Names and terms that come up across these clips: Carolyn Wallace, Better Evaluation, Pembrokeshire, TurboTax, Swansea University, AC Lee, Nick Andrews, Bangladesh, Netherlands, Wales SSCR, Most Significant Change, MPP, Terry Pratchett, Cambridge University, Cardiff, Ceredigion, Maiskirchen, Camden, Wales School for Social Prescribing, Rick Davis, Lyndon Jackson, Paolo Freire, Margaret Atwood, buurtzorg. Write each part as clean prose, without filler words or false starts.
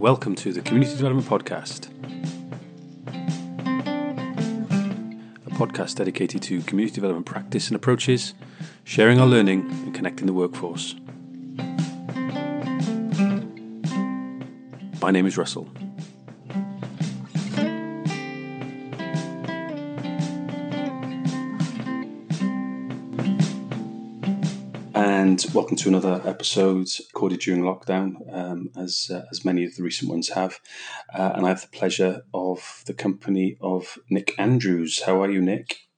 Welcome to the Community Development Podcast, a podcast dedicated to community development practice and approaches, sharing our learning and connecting the workforce. My name is Russell. And welcome to another episode recorded during lockdown, as many of the recent ones have. And I have the pleasure of the company of Nick Andrews. How are you, Nick?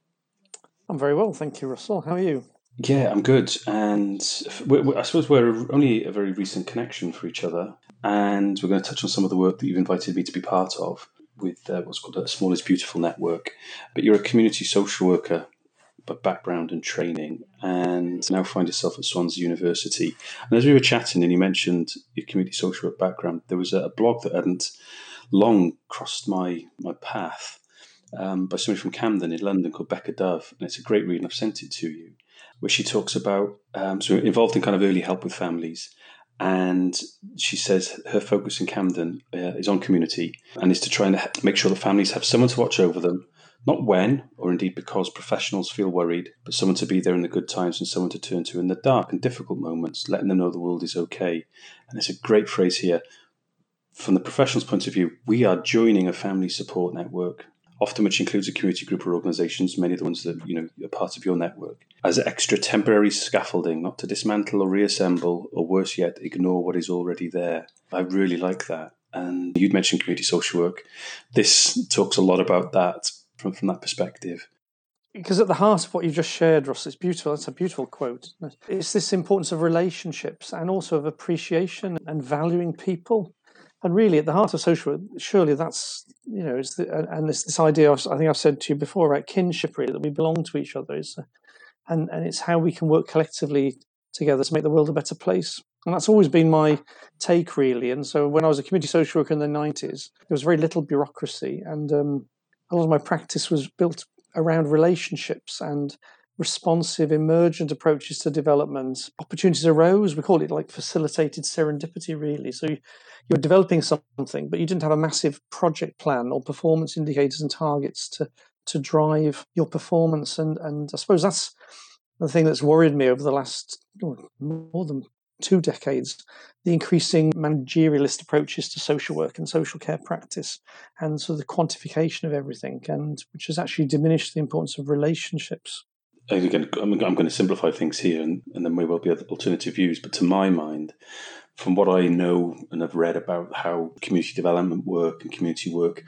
I'm very well, thank you, Russell. How are you? Yeah, I'm good. And I suppose we're only a very recent connection for each other. And we're going to touch on some of the work that you've invited me to be part of with what's called a Small is Beautiful Network. But you're a community social worker but background and training, and now find yourself at Swansea University. And as we were chatting and you mentioned your community social work background, there was a blog that hadn't long crossed my path by somebody from Camden in London called Becca Dove, and it's a great read and I've sent it to you, where she talks about, so involved in kind of early help with families, and she says her focus in Camden is on community and is to try and make sure that families have someone to watch over them, not when, or indeed because professionals feel worried, but someone to be there in the good times and someone to turn to in the dark and difficult moments, letting them know the world is okay. And it's a great phrase here. From the professional's point of view, we are joining a family support network, often which includes a community group or organisations, many of the ones that, you know, are part of your network, as extra temporary scaffolding, not to dismantle or reassemble, or worse yet, ignore what is already there. I really like that. And you'd mentioned community social work. This talks a lot about that. From that perspective. Because at the heart of what you've just shared, Ross, it's beautiful. It's a beautiful quote, isn't it? It's this importance of relationships and also of appreciation and valuing people. And really, at the heart of social work, surely that's, you know, it's this idea, I think I've said to you before, about kinship, really, that we belong to each other. And it's how we can work collectively together to make the world a better place. And that's always been my take, really. And so when I was a community social worker in the 90s, there was very little bureaucracy. And a lot of my practice was built around relationships and responsive, emergent approaches to development. Opportunities arose. We call it like facilitated serendipity, really. So you're developing something, but you didn't have a massive project plan or performance indicators and targets to drive your performance. And I suppose that's the thing that's worried me over the last more than 2 decades, the increasing managerialist approaches to social work and social care practice, and so the quantification of everything, and which has actually diminished the importance of relationships. Again, I'm going to simplify things here, and then there will be other alternative views, but to my mind, from what I know and have read about how community development work and community work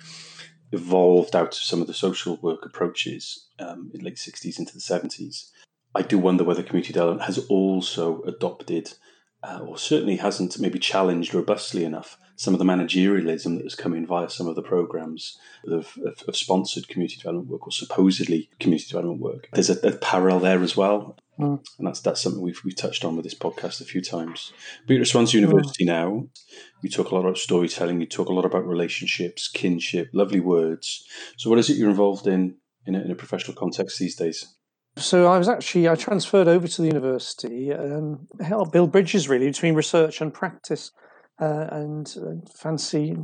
evolved out of some of the social work approaches in the late 60s into the 70s, I do wonder whether community development has also adopted or certainly hasn't maybe challenged robustly enough some of the managerialism that has come in via some of the programmes that have sponsored community development work or supposedly community development work. There's a parallel there as well. Mm. And that's something we've touched on with this podcast a few times. But you're at Swansea University now. You talk a lot about storytelling. You talk a lot about relationships, kinship, lovely words. So what is it you're involved in a professional context these days? So I transferred over to the university and helped build bridges, really, between research and practice and fancy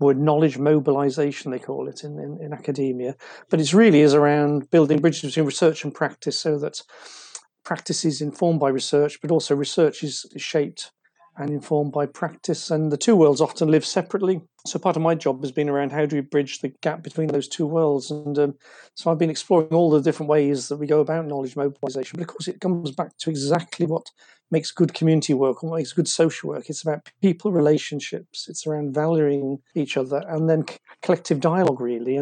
word knowledge mobilization, they call it in academia. But it really is around building bridges between research and practice so that practice is informed by research, but also research is shaped and informed by practice. And the two worlds often live separately. So part of my job has been around how do we bridge the gap between those two worlds. And so I've been exploring all the different ways that we go about knowledge mobilization. But of course, it comes back to exactly what makes good community work and what makes good social work. It's about people relationships. It's around valuing each other and then collective dialogue, really,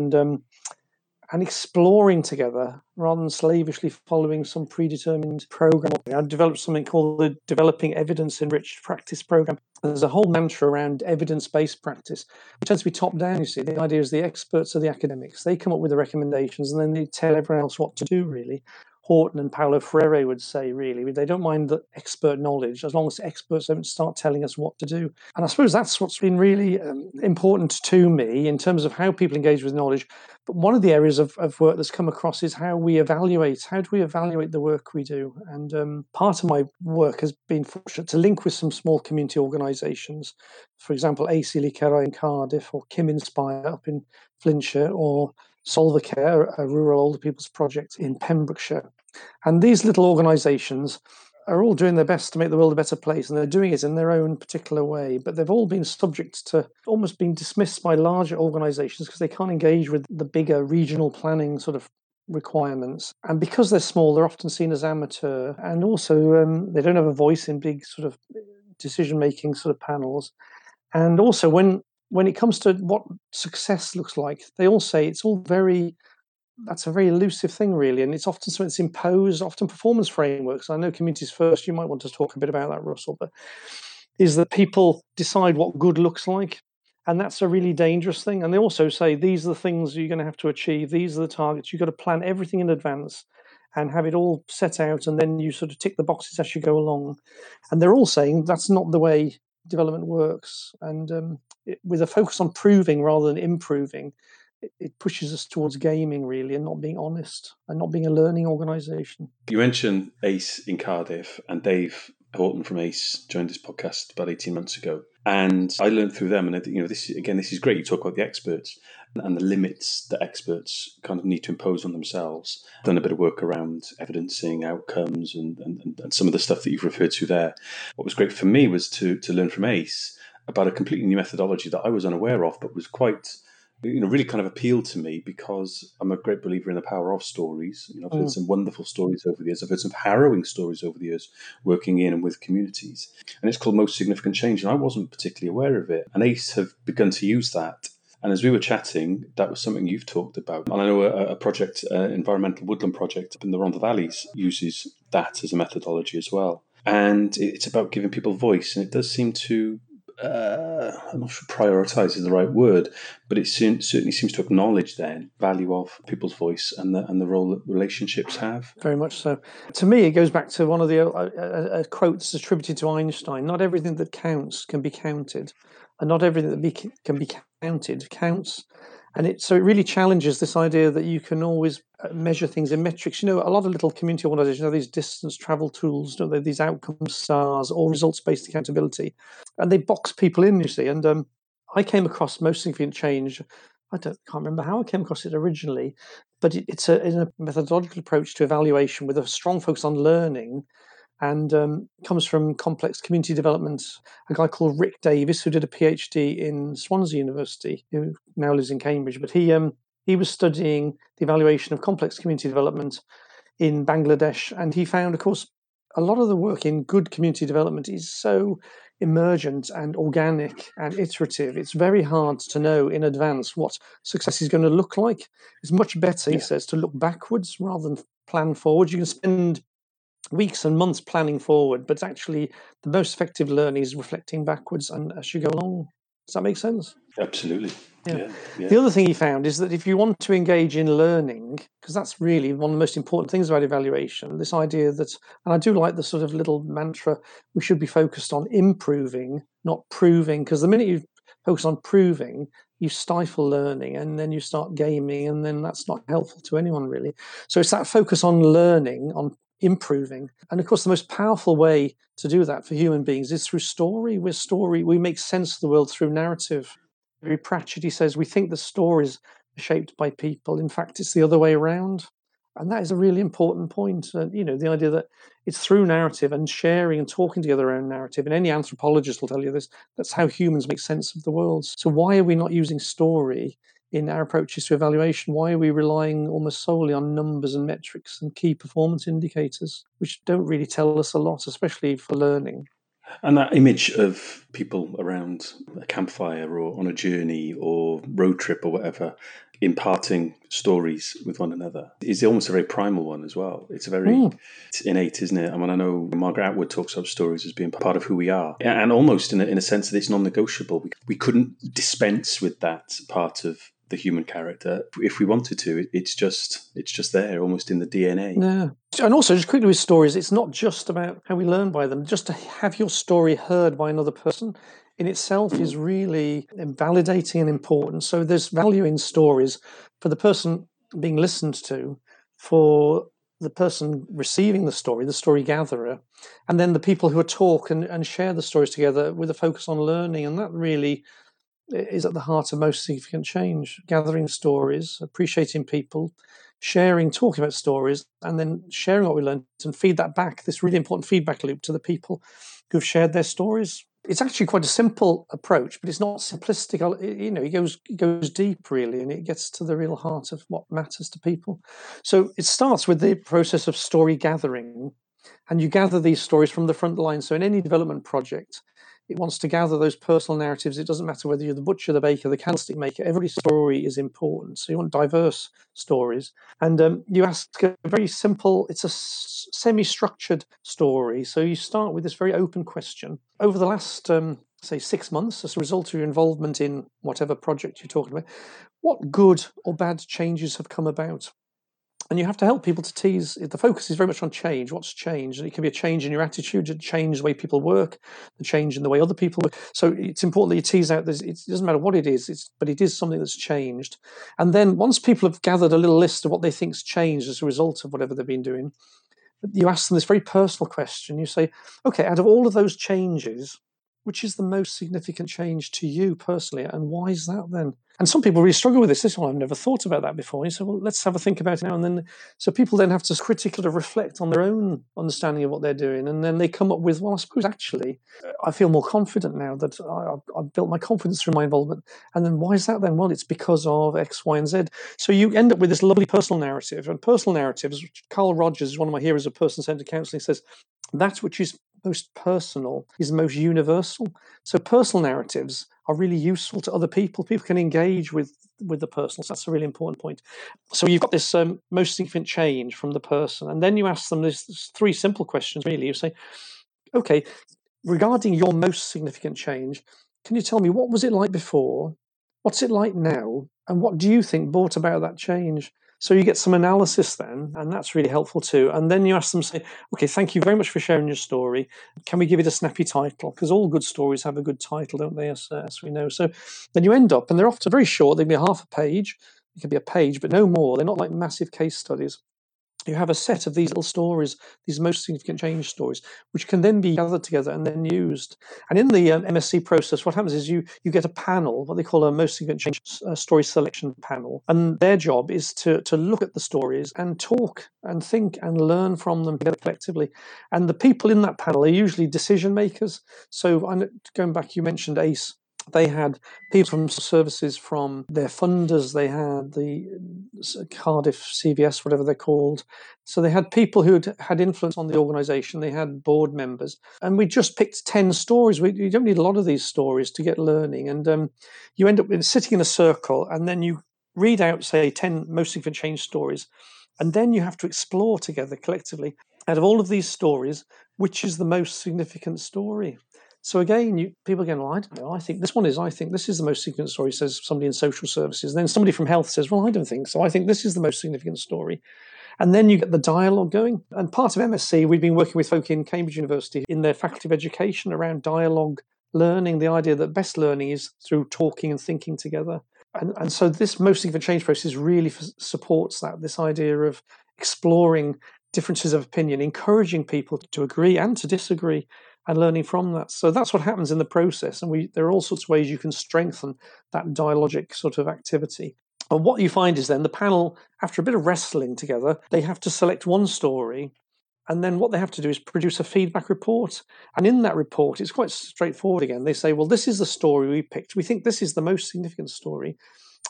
and exploring together rather than slavishly following some predetermined program. I developed something called the Developing Evidence-Enriched Practice Program. There's a whole mantra around evidence-based practice, which tends to be top-down, you see. The idea is the experts are the academics. They come up with the recommendations and then they tell everyone else what to do, really. Horton and Paolo Freire would say, really. They don't mind the expert knowledge as long as the experts don't start telling us what to do. And I suppose that's what's been really important to me in terms of how people engage with knowledge. But one of the areas of work that's come across is how we evaluate. How do we evaluate the work we do? And part of my work has been fortunate to link with some small community organisations. For example, AC Lee in Cardiff, or Kim Inspire up in Flintshire, or Solver Care, a rural older people's project in Pembrokeshire. And these little organisations are all doing their best to make the world a better place, and they're doing it in their own particular way. But they've all been subject to almost being dismissed by larger organisations because they can't engage with the bigger regional planning sort of requirements. And because they're small, they're often seen as amateur. And also, they don't have a voice in big sort of decision-making sort of panels. And also, when it comes to what success looks like, they all say it's all very, that's a very elusive thing, really. And it's often something that's imposed, often performance frameworks. I know Communities First, you might want to talk a bit about that, Russell, but is that people decide what good looks like. And that's a really dangerous thing. And they also say, these are the things you're going to have to achieve. These are the targets. You've got to plan everything in advance and have it all set out. And then you sort of tick the boxes as you go along. And they're all saying that's not the way development works, and with a focus on proving rather than improving, it pushes us towards gaming, really, and not being honest and not being a learning organisation. You mentioned ACE in Cardiff, and Dave Horton from ACE joined this podcast about 18 months ago, and I learned through them. And you know, this is great. You talk about the experts and the limits that experts kind of need to impose on themselves. I've done a bit of work around evidencing outcomes and some of the stuff that you've referred to there. What was great for me was to learn from ACE about a completely new methodology that I was unaware of, but was quite, you know, really kind of appealed to me, because I'm a great believer in the power of stories. You know, I've heard some wonderful stories over the years. I've heard some harrowing stories over the years working in and with communities. And it's called Most Significant Change, and I wasn't particularly aware of it. And ACE have begun to use that. And as we were chatting, that was something you've talked about. And I know a project, an environmental woodland project up in the Rhondda Valleys, uses that as a methodology as well. And it's about giving people voice. And it does seem to, I'm not sure prioritise is the right word, but it certainly seems to acknowledge then value of people's voice and the role that relationships have. Very much so. To me, it goes back to one of the quotes attributed to Einstein. Not everything that counts can be counted. And not everything that can be counted counts. And so it really challenges this idea that you can always measure things in metrics. You know, a lot of little community organisations have these distance travel tools, don't they? These outcome stars or results-based accountability. And they box people in, you see. And I came across Most Significant Change. I can't remember how I came across it originally, but it's a methodological approach to evaluation with a strong focus on learning. And comes from complex community development. A guy called Rick Davis, who did a PhD in Swansea University, who now lives in Cambridge, but he was studying the evaluation of complex community development in Bangladesh, and he found, of course, a lot of the work in good community development is so emergent and organic and iterative. It's very hard to know in advance what success is going to look like. It's much better, he says, to look backwards rather than plan forward. You can spend weeks and months planning forward, but actually the most effective learning is reflecting backwards and as you go along. Does that make sense? Absolutely. Yeah. The other thing he found is that if you want to engage in learning, because that's really one of the most important things about evaluation, this idea that, and I do like the sort of little mantra, we should be focused on improving, not proving, because the minute you focus on proving, you stifle learning, and then you start gaming, and then that's not helpful to anyone, really. So it's that focus on learning, on improving. And of course, the most powerful way to do that for human beings is through story. We're story. We make sense of the world through narrative. Terry Pratchett, he says, we think the stories are shaped by people. In fact, it's the other way around. And that is a really important point. You know, the idea that it's through narrative and sharing and talking together around narrative. And any anthropologist will tell you this. That's how humans make sense of the world. So why are we not using story in our approaches to evaluation? Why are we relying almost solely on numbers and metrics and key performance indicators, which don't really tell us a lot, especially for learning? And that image of people around a campfire or on a journey or road trip or whatever, imparting stories with one another, is almost a very primal one as well. It's a very it's innate, isn't it? I mean, I know Margaret Atwood talks about stories as being part of who we are, and almost in a sense that it's non-negotiable. We couldn't dispense with that part of the human character. If we wanted to, it's just there, almost in the DNA. Yeah. And also, just quickly with stories, it's not just about how we learn by them. Just to have your story heard by another person in itself is really validating and important. So there's value in stories for the person being listened to, for the person receiving the story gatherer, and then the people who talk and share the stories together with a focus on learning. And that really is at the heart of most significant change: gathering stories, appreciating people, sharing, talking about stories, and then sharing what we learned and feed that back, this really important feedback loop, to the people who've shared their stories. It's actually quite a simple approach, but it's not simplistic. You know, it goes deep, really, and it gets to the real heart of what matters to people. So it starts with the process of story gathering, and you gather these stories from the front line. So in any development project, it wants to gather those personal narratives. It doesn't matter whether you're the butcher, the baker, the candlestick maker. Every story is important. So you want diverse stories. And you ask a very simple, it's a semi-structured story. So you start with this very open question. Over the last, 6 months, as a result of your involvement in whatever project you're talking about, what good or bad changes have come about? And you have to help people to tease. The focus is very much on change. What's changed? And it can be a change in your attitude, a change in the way people work, a change in the way other people work. So it's important that you tease out this. It doesn't matter what it is, but it is something that's changed. And then once people have gathered a little list of what they think's changed as a result of whatever they've been doing, you ask them this very personal question. You say, okay, out of all of those changes, which is the most significant change to you personally, and why is that then? And some people really struggle with this. This one, I've never thought about that before. And you say, well, let's have a think about it now. And then, so people then have to critically reflect on their own understanding of what they're doing. And then they come up with, well, I suppose actually, I feel more confident now that I've built my confidence through my involvement. And then why is that then? Well, it's because of X, Y, and Z. So you end up with this lovely personal narrative. And personal narratives, Carl Rogers, one of my heroes of person-centered counseling, says, that which is most personal is most universal. So personal narratives are really useful to other people. People can engage with the personal. So that's a really important point. So you've got this most significant change from the person. And then you ask them these three simple questions, really. You say, okay, regarding your most significant change, can you tell me what was it like before? What's it like now? And what do you think brought about that change? So you get some analysis then, and that's really helpful too. And then you ask them, say, okay, thank you very much for sharing your story. Can we give it a snappy title? Because all good stories have a good title, don't they, as we know. So then you end up, and they're often very short. They can be half a page. It can be a page, but no more. They're not like massive case studies. You have a set of these little stories, these most significant change stories, which can then be gathered together and then used. And in the MSC process, what happens is you get a panel, what they call a most significant change story selection panel. And their job is to look at the stories and talk and think and learn from them together collectively. And the people in that panel are usually decision makers. So going back, you mentioned ACE. They had people from services, from their funders. They had the Cardiff CVS, whatever they're called. So they had people who had influence on the organisation. They had board members. And we just picked 10 stories. You don't need a lot of these stories to get learning. And you end up sitting in a circle, and then you read out, say, 10 most significant change stories. And then you have to explore together collectively, out of all of these stories, which is the most significant story. So again, people are going, well, I don't know, I think this is the most significant story, says somebody in social services. And then somebody from health says, well, I don't think so. I think this is the most significant story. And then you get the dialogue going. And part of MSC, we've been working with folk in Cambridge University in their Faculty of Education around dialogue learning, the idea that best learning is through talking and thinking together. And so this most significant change process really supports that, this idea of exploring differences of opinion, encouraging people to agree and to disagree, and learning from that. So that's what happens in the process. And there are all sorts of ways you can strengthen that dialogic sort of activity. And what you find is then the panel, after a bit of wrestling together, they have to select one story. And then what they have to do is produce a feedback report. And in that report, it's quite straightforward again. They say, well, this is the story we picked. We think this is the most significant story.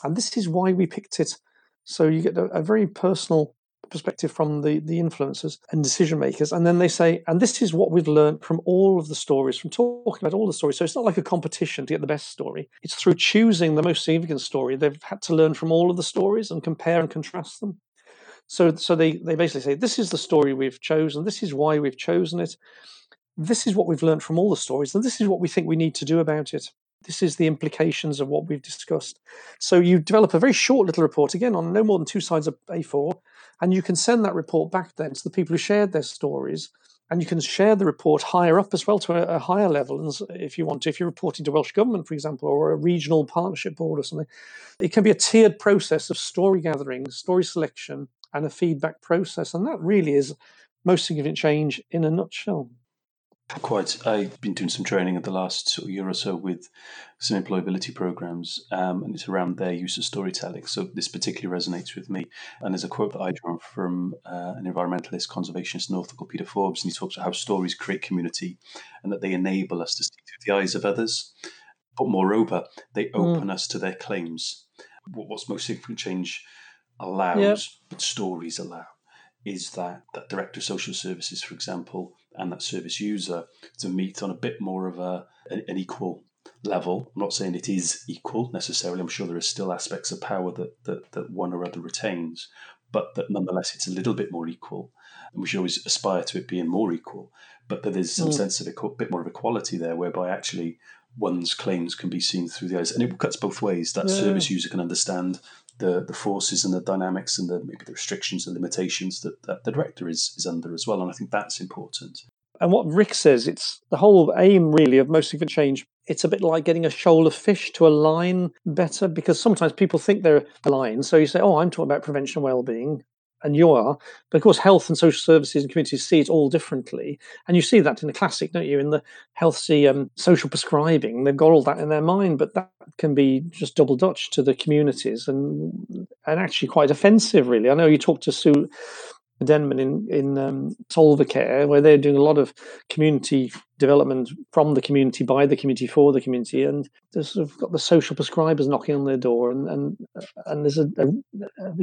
And this is why we picked it. So you get a very personal perspective from the influencers and decision makers, and then they say, and this is what we've learned from all of the stories, from talking about all the stories. So it's not like a competition to get the best story. It's through choosing the most significant story. They've had to learn from all of the stories and compare and contrast them. So they basically say, this is the story we've chosen, this is why we've chosen it, this is what we've learned from all the stories, and this is what we think we need to do about it. This is the implications of what we've discussed. So you develop a very short little report, again, on no more than 2 sides of A4, and you can send that report back then to the people who shared their stories, and you can share the report higher up as well to a higher level. And if you want to, if you're reporting to Welsh Government, for example, or a regional partnership board or something, it can be a tiered process of story gathering, story selection, and a feedback process. And that really is most significant change in a nutshell. Quite. I've been doing some training in the last year or so with some employability programs, and it's around their use of storytelling. So this particularly resonates with me. And there's a quote that I draw from an environmentalist, conservationist, and author called Peter Forbes, and he talks about how stories create community and that they enable us to see through the eyes of others. But moreover, they open us to their claims. What's most significant change allows, but stories allow, is that director of social services, for example, and that service user to meet on a bit more of an equal level. I'm not saying it is equal necessarily. I'm sure there are still aspects of power that one or other retains, but that nonetheless it's a little bit more equal. And we should always aspire to it being more equal, but that there's some sense of a bit more of equality there, whereby actually one's claims can be seen through the eyes. And it cuts both ways. That service user can understand the forces and the dynamics and maybe the restrictions and limitations that the director is under as well. And I think that's important. And what Rick says, it's the whole aim really of most significant change. It's a bit like getting a shoal of fish to align better, because sometimes people think they're aligned. So you say, oh, I'm talking about prevention and well-being. And you are. But of course, health and social services and communities see it all differently. And you see that in the classic, don't you, in the healthy social prescribing. They've got all that in their mind, but that can be just double Dutch to the communities and actually quite offensive, really. I know you talked to Sue Denman in Solver Care, where they're doing a lot of community development from the community, by the community, for the community, and they've sort of got the social prescribers knocking on their door, and there's a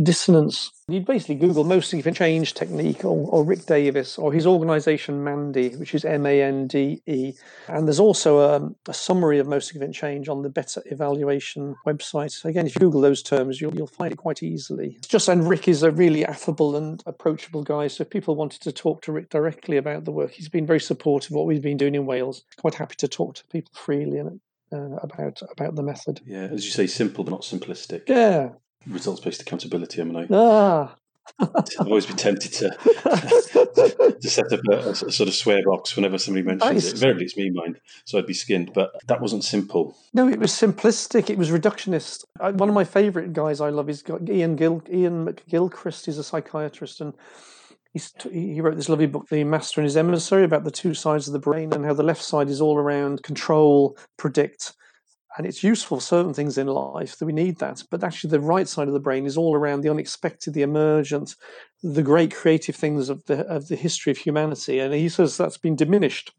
dissonance. You'd basically Google most significant change technique or Rick Davis or his organisation Mandy, which is MANDE, and there's also a summary of most significant change on the Better Evaluation website. So again, if you Google those terms, you'll find it quite easily. It's just, and Rick is a really affable and approachable guy, so if people wanted to talk to Rick directly about the work, he's been very supportive of what we've been doing in Wales. Quite happy to talk to people freely about the method. Yeah, as you say, simple but not simplistic. Yeah. Results-based accountability, haven't I? I've always been tempted to set up a sort of swear box whenever somebody mentions it. Invariably, it's me, mind, so I'd be skinned. But that wasn't simple. No, it was simplistic. It was reductionist. One of my favourite guys I love is Ian McGilchrist. He's a psychiatrist, and he wrote this lovely book, The Master and His Emissary, about the 2 sides of the brain and how the left side is all around control, predict, and it's useful for certain things in life that we need that. But actually the right side of the brain is all around the unexpected, the emergent, the great creative things of the history of humanity. And he says that's been diminished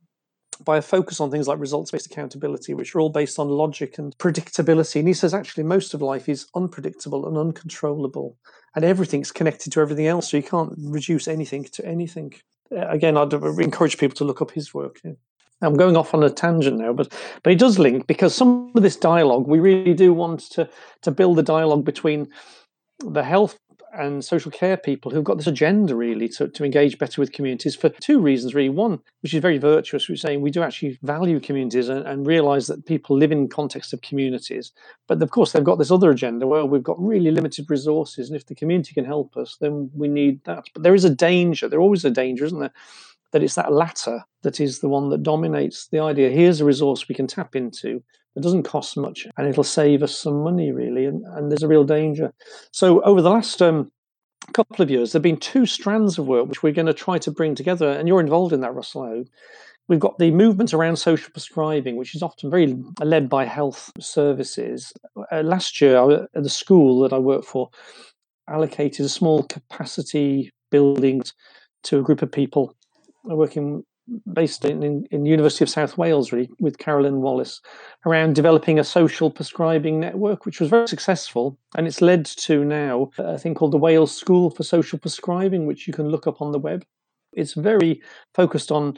by a focus on things like results-based accountability, which are all based on logic and predictability. And he says, actually, most of life is unpredictable and uncontrollable, and everything's connected to everything else, so you can't reduce anything to anything. Again, I'd encourage people to look up his work. Yeah. I'm going off on a tangent now, but it does link, because some of this dialogue, we really do want to build the dialogue between the health and social care people who've got this agenda really to engage better with communities for 2 reasons really. One, which is very virtuous, which is saying we do actually value communities and realise that people live in context of communities, but of course they've got this other agenda where we've got really limited resources, and if the community can help us then we need that. But there is a danger, there always a danger, isn't there, that it's that latter that is the one that dominates the idea. Here's a resource we can tap into. It doesn't cost much, and it'll save us some money, really, and there's a real danger. So over the last couple of years, there have been 2 strands of work which we're going to try to bring together, and you're involved in that, Russell Hogue. We've got the movement around social prescribing, which is often very led by health services. Last year, at the school that I work for, allocated a small capacity building to a group of people working based in University of South Wales, really, with Carolyn Wallace, around developing a social prescribing network, which was very successful. And it's led to now a thing called the Wales School for Social Prescribing, which you can look up on the web. It's very focused on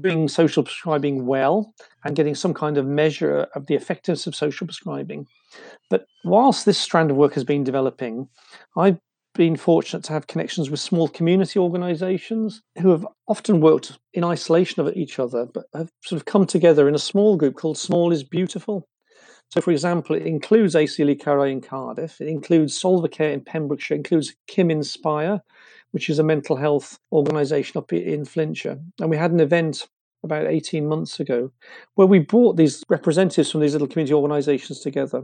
doing social prescribing well and getting some kind of measure of the effectiveness of social prescribing. But whilst this strand of work has been developing, I've been fortunate to have connections with small community organisations who have often worked in isolation of each other, but have sort of come together in a small group called Small is Beautiful So, for example, it includes AC Lee in Cardiff, it includes Solver Care in Pembrokeshire, it includes Kim Inspire, which is a mental health organisation up in Flintshire. And we had an event about 18 months ago where we brought these representatives from these little community organisations together.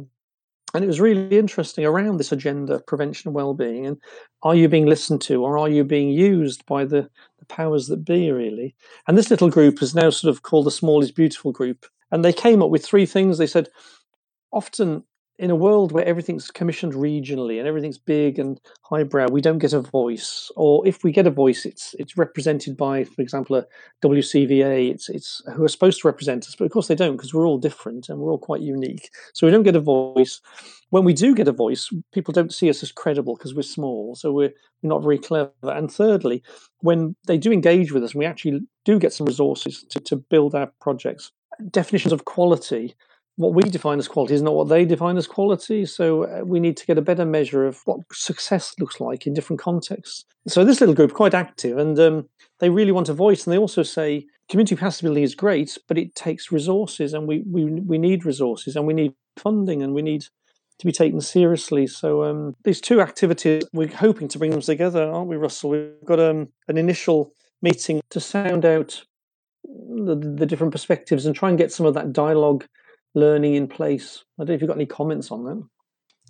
And it was really interesting around this agenda of prevention and well-being. And are you being listened to, or are you being used by the powers that be, really? And this little group is now sort of called the Small is Beautiful group. And they came up with three things. They said, often in a world where everything's commissioned regionally and everything's big and highbrow, we don't get a voice. Or if we get a voice, it's represented by, for example, a WCVA, it's who are supposed to represent us. But of course they don't, because we're all different and we're all quite unique. So we don't get a voice. When we do get a voice, people don't see us as credible because we're small. So we're not very clever. And thirdly, when they do engage with us, we actually do get some resources to build our projects. Definitions of quality. What we define as quality is not what they define as quality. So we need to get a better measure of what success looks like in different contexts. So this little group, quite active, and they really want a voice. And they also say community capacity building is great, but it takes resources, and we need resources, and we need funding, and we need to be taken seriously. So these two activities, we're hoping to bring them together, aren't we, Russell? We've got an initial meeting to sound out the different perspectives and try and get some of that dialogue learning in place. I don't know if you've got any comments on that.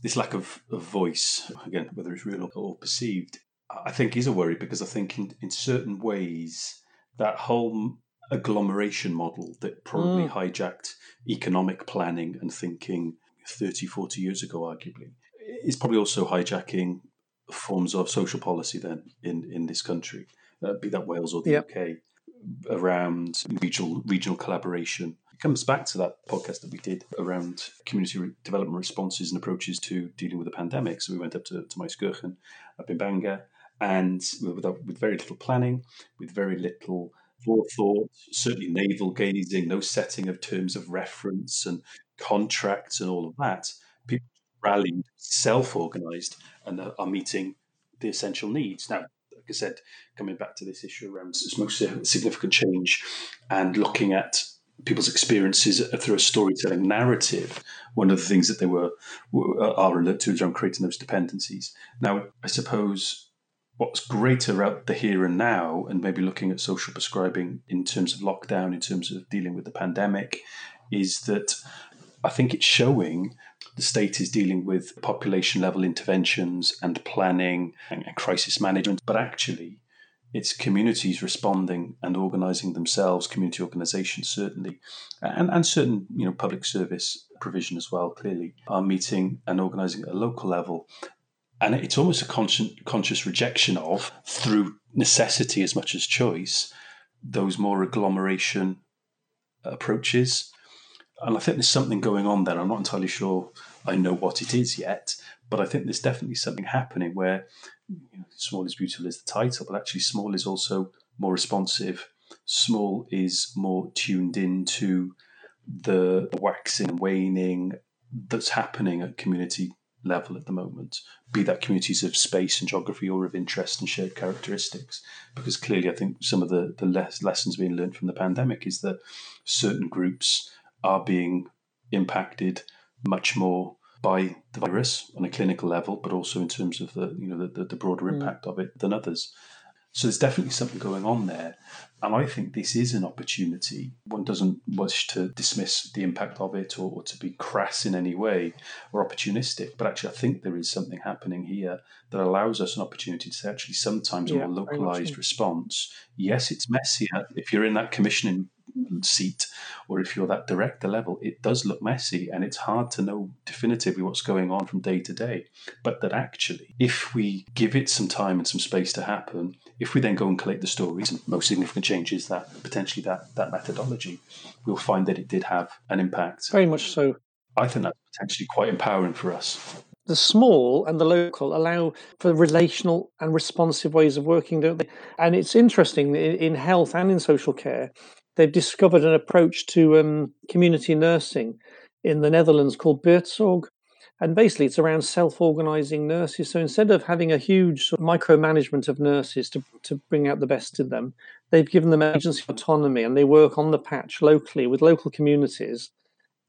This lack of voice, again, whether it's real or perceived, I think is a worry, because I think in certain ways that whole agglomeration model that probably hijacked economic planning and thinking 30, 40 years ago, arguably, is probably also hijacking forms of social policy then in this country, be that Wales or the UK, around regional collaboration. Comes back to that podcast that we did around community development responses and approaches to dealing with the pandemic. So we went up to Maiskirchen up in Bangor, and with very little planning, with very little forethought, certainly navel gazing, no setting of terms of reference and contracts and all of that. People rallied, self-organised, and are meeting the essential needs. Now, like I said, coming back to this issue around most significant change and looking at people's experiences through a storytelling narrative, one of the things that they are alert to is around creating those dependencies. Now, I suppose what's greater about the here and now, and maybe looking at social prescribing in terms of lockdown, in terms of dealing with the pandemic, is that I think it's showing the state is dealing with population-level interventions and planning and crisis management, but actually it's communities responding and organising themselves, community organisations certainly, and certain public service provision as well, clearly, are meeting and organising at a local level. And it's almost a conscious rejection of, through necessity as much as choice, those more agglomeration approaches. And I think there's something going on there. I'm not entirely sure I know what it is yet, but I think there's definitely something happening where small is beautiful is the title, but actually small is also more responsive. Small is more tuned into the waxing and waning that's happening at community level at the moment, be that communities of space and geography or of interest and shared characteristics. Because clearly I think some of the lessons being learned from the pandemic is that certain groups are being impacted much more by the virus on a clinical level, but also in terms of the broader impact of it than others. So there's definitely something going on there. And I think this is an opportunity. One doesn't wish to dismiss the impact of it or to be crass in any way or opportunistic. But actually, I think there is something happening here that allows us an opportunity to say, actually, sometimes a more localised response. Yes, it's messier. If you're in that commissioning seat or if you're that director level, it does look messy and it's hard to know definitively what's going on from day to day, but that actually if we give it some time and some space to happen, if we then go and collect the stories and most significant changes that potentially that methodology, we'll find that it did have an impact. Very much so. I think that's potentially quite empowering for us. The small and the local allow for relational and responsive ways of working, don't they? And it's interesting in health and in social care, they've discovered an approach to community nursing in the Netherlands called buurtzorg. And basically, it's around self-organising nurses. So instead of having a huge sort of micromanagement of nurses to bring out the best in them, they've given them agency autonomy and they work on the patch locally with local communities.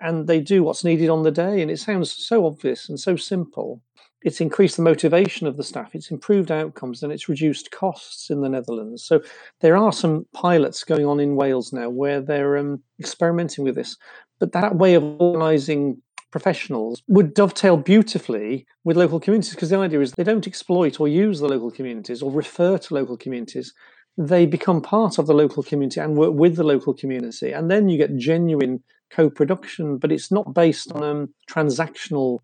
and they do what's needed on the day. And it sounds so obvious and so simple. It's increased the motivation of the staff, it's improved outcomes, and it's reduced costs in the Netherlands. So there are some pilots going on in Wales now where they're experimenting with this. But that way of organising professionals would dovetail beautifully with local communities, because the idea is they don't exploit or use the local communities or refer to local communities. They become part of the local community and work with the local community. And then you get genuine co-production, but it's not based on transactional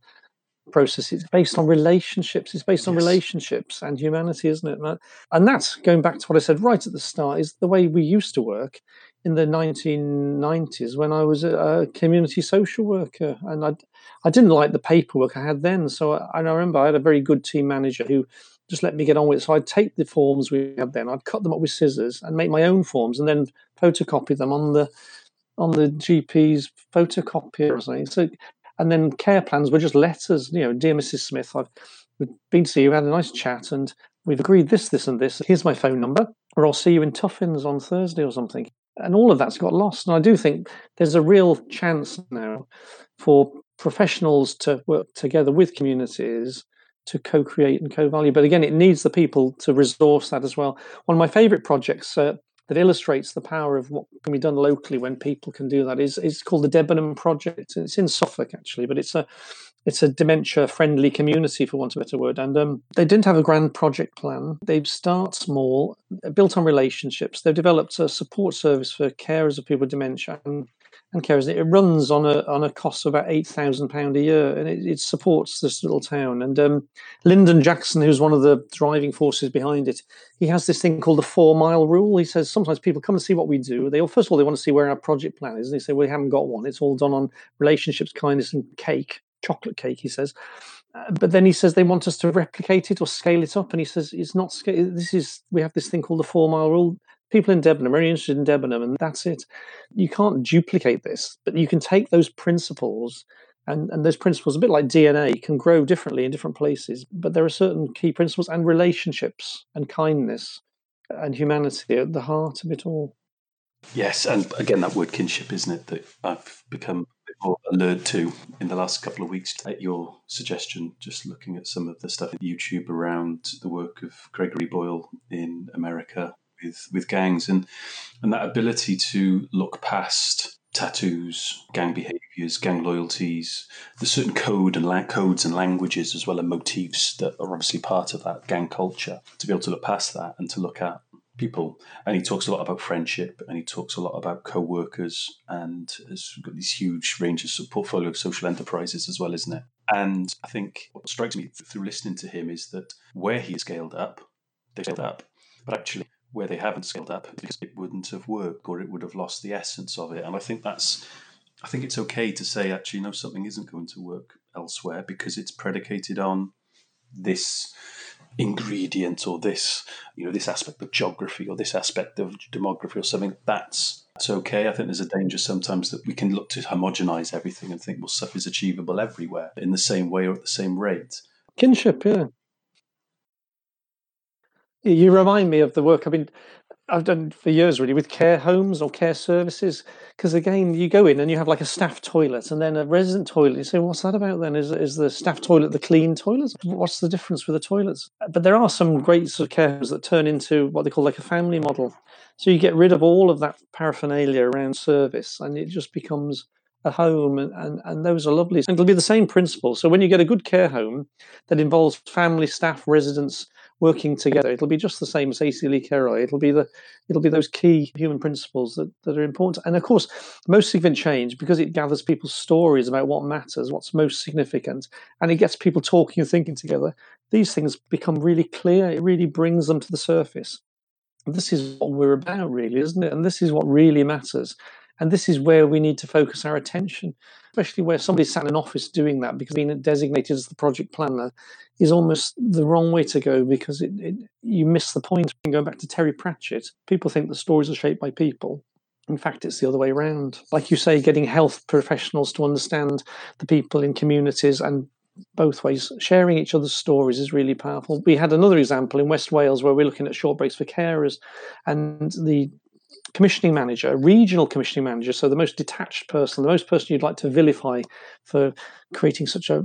process. It's based on relationships. It's based on relationships and humanity, isn't it? And that's going back to what I said right at the start, is the way we used to work in the 1990s when I was a community social worker. And I didn't like the paperwork I had then. So I remember I had a very good team manager who just let me get on with it. So I'd take the forms we had then, I'd cut them up with scissors and make my own forms and then photocopy them on the GP's photocopier or something. So, and then care plans were just letters, dear Mrs. Smith, we've been to see you, had a nice chat, and we've agreed this, this, and this. Here's my phone number, or I'll see you in Tuffins on Thursday or something. And all of that's got lost. And I do think there's a real chance now for professionals to work together with communities to co-create and co-value. But again, it needs the people to resource that as well. One of my favourite projects that illustrates the power of what can be done locally when people can do that is called the Debenham Project. It's in Suffolk, actually, but it's a dementia-friendly community, for want of a better word. And they didn't have a grand project plan. They start small, built on relationships. They've developed a support service for carers of people with dementia and carers. It runs on a cost of about £8,000 a year, and it supports this little town. And Lyndon Jackson, who's one of the driving forces behind it, he has this thing called the 4 mile rule. He says sometimes people come and see what we do. First of all, they want to see where our project plan is. And they say, we haven't got one. It's all done on relationships, kindness, and cake. Chocolate cake, he says. But then he says they want us to replicate it or scale it up. And he says, it's not scale. We have this thing called the 4 mile rule. People in Debenham are only interested in Debenham, and that's it. You can't duplicate this, but you can take those principles, and those principles, a bit like DNA, can grow differently in different places. But there are certain key principles, and relationships and kindness and humanity at the heart of it all. Yes, and again, that word kinship, isn't it, that I've become or allured to in the last couple of weeks at your suggestion, just looking at some of the stuff on YouTube around the work of Gregory Boyle in America with gangs and that ability to look past tattoos, gang behaviours, gang loyalties. There's certain codes and languages as well, and motifs that are obviously part of that gang culture, to be able to look past that and to look at people. And he talks a lot about friendship, and he talks a lot about co-workers, and has got these huge ranges of portfolio of social enterprises as well, isn't it? And I think what strikes me through listening to him is that where he scaled up, they scaled up, but actually where they haven't scaled up, because it wouldn't have worked, or it would have lost the essence of it. And I think it's okay to say, actually, no, something isn't going to work elsewhere because it's predicated on this ingredient, or this, this aspect of geography, or this aspect of demography, or something. That's okay. I think there's a danger sometimes that we can look to homogenize everything and think, well, stuff is achievable everywhere in the same way or at the same rate. Kinship, yeah. You remind me of the work I've done for years, really, with care homes or care services, because again, you go in and you have like a staff toilet and then a resident toilet. You say, what's that about then? Is the staff toilet the clean toilet? What's the difference with the toilets? But there are some great sort of care homes that turn into what they call like a family model. So you get rid of all of that paraphernalia around service, and it just becomes a home, and those are lovely. And it'll be the same principle. So when you get a good care home that involves family, staff, residents working together, it'll be just the same as AC Lee Caerau. It'll be those key human principles that are important. And of course, Most Significant Change, because it gathers people's stories about what matters, what's most significant, and it gets people talking and thinking together, these things become really clear. It really brings them to the surface. And this is what we're about, really, isn't it? And this is what really matters. And this is where we need to focus our attention, especially where somebody sat in an office doing that because being designated as the project planner is almost the wrong way to go, because you miss the point. Going back to Terry Pratchett, people think the stories are shaped by people. In fact, it's the other way around. Like you say, getting health professionals to understand the people in communities, and both ways, sharing each other's stories is really powerful. We had another example in West Wales where we're looking at short breaks for carers, and the commissioning manager, a regional commissioning manager, so the most detached person, the most person you'd like to vilify for creating such a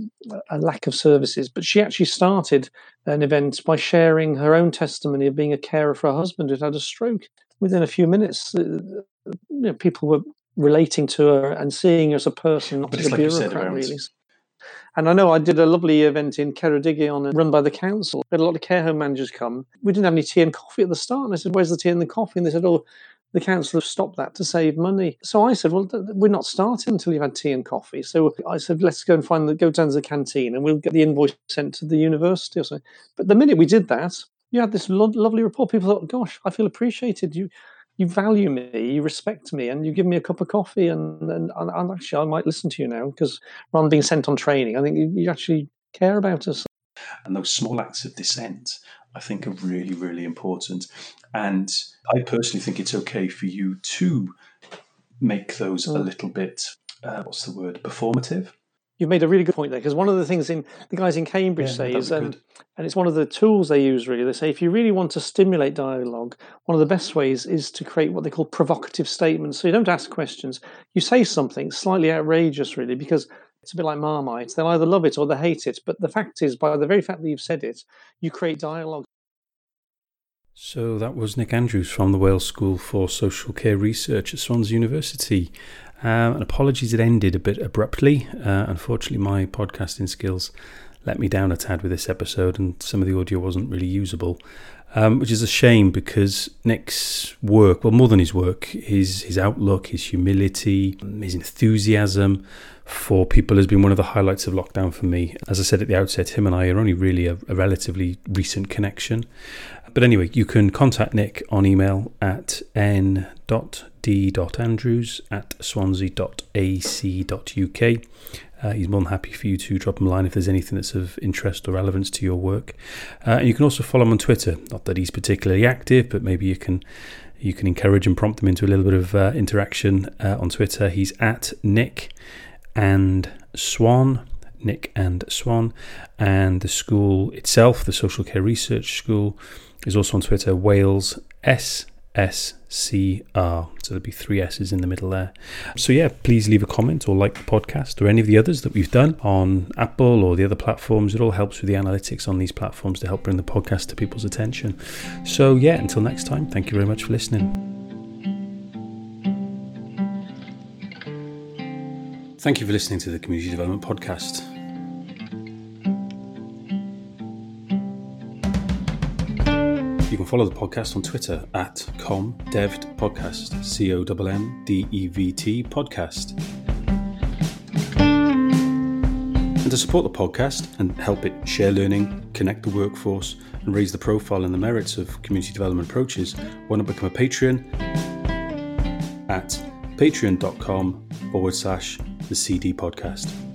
lack of services. But she actually started an event by sharing her own testimony of being a carer for her husband who'd had a stroke. Within a few minutes, you know, people were relating to her and seeing her as a person, not as a bureaucrat, really. And I know I did a lovely event in Ceredigion run by the council. We had a lot of care home managers come. We didn't have any tea and coffee at the start. And I said, where's the tea and the coffee? And they said, oh, the council have stopped that to save money. So I said, well, we're not starting until you've had tea and coffee. So I said, let's go and go down to the canteen and we'll get the invoice sent to the university or something. But the minute we did that, you had this lovely rapport. People thought, gosh, I feel appreciated. You value me, you respect me, and you give me a cup of coffee, and actually I might listen to you now, because rather than being sent on training, I think you actually care about us. And those small acts of dissent, I think, are really, really important. And I personally think it's okay for you to make those a little bit, performative. You've made a really good point there, because one of the things the guys in Cambridge say is, and it's one of the tools they use really, they say if you really want to stimulate dialogue, one of the best ways is to create what they call provocative statements. So you don't ask questions, you say something slightly outrageous really, because it's a bit like Marmite. They'll either love it or they hate it, but the fact is, by the very fact that you've said it, you create dialogue. So that was Nick Andrews from the Wales School for Social Care Research at Swansea University. And apologies, it ended a bit abruptly. Unfortunately, my podcasting skills let me down a tad with this episode, and some of the audio wasn't really usable, which is a shame, because Nick's work, well, more than his work, his outlook, his humility, his enthusiasm for people has been one of the highlights of lockdown for me. As I said at the outset, him and I are only really a relatively recent connection. But anyway, you can contact Nick on email at n.d.andrews@swansea.ac.uk. He's more than happy for you to drop him a line if there's anything that's of interest or relevance to your work. And you can also follow him on Twitter. Not that he's particularly active, but maybe you can encourage and prompt him into a little bit of interaction on Twitter. He's at Nick and Swan, and the school itself, the Social Care Research School, is also on Twitter, Wales SSCR. So there'll be three S's in the middle there. So yeah, please leave a comment or like the podcast or any of the others that we've done on Apple or the other platforms. It all helps with the analytics on these platforms to help bring the podcast to people's attention. So yeah, until next time, thank you very much for listening. Thank you for listening to the Community Development Podcast. You can follow the podcast on Twitter at comdevtpodcast, COMMDEVT podcast. And to support the podcast and help it share learning, connect the workforce, and raise the profile and the merits of community development approaches, why not become a Patreon at patreon.com/thecdpodcast.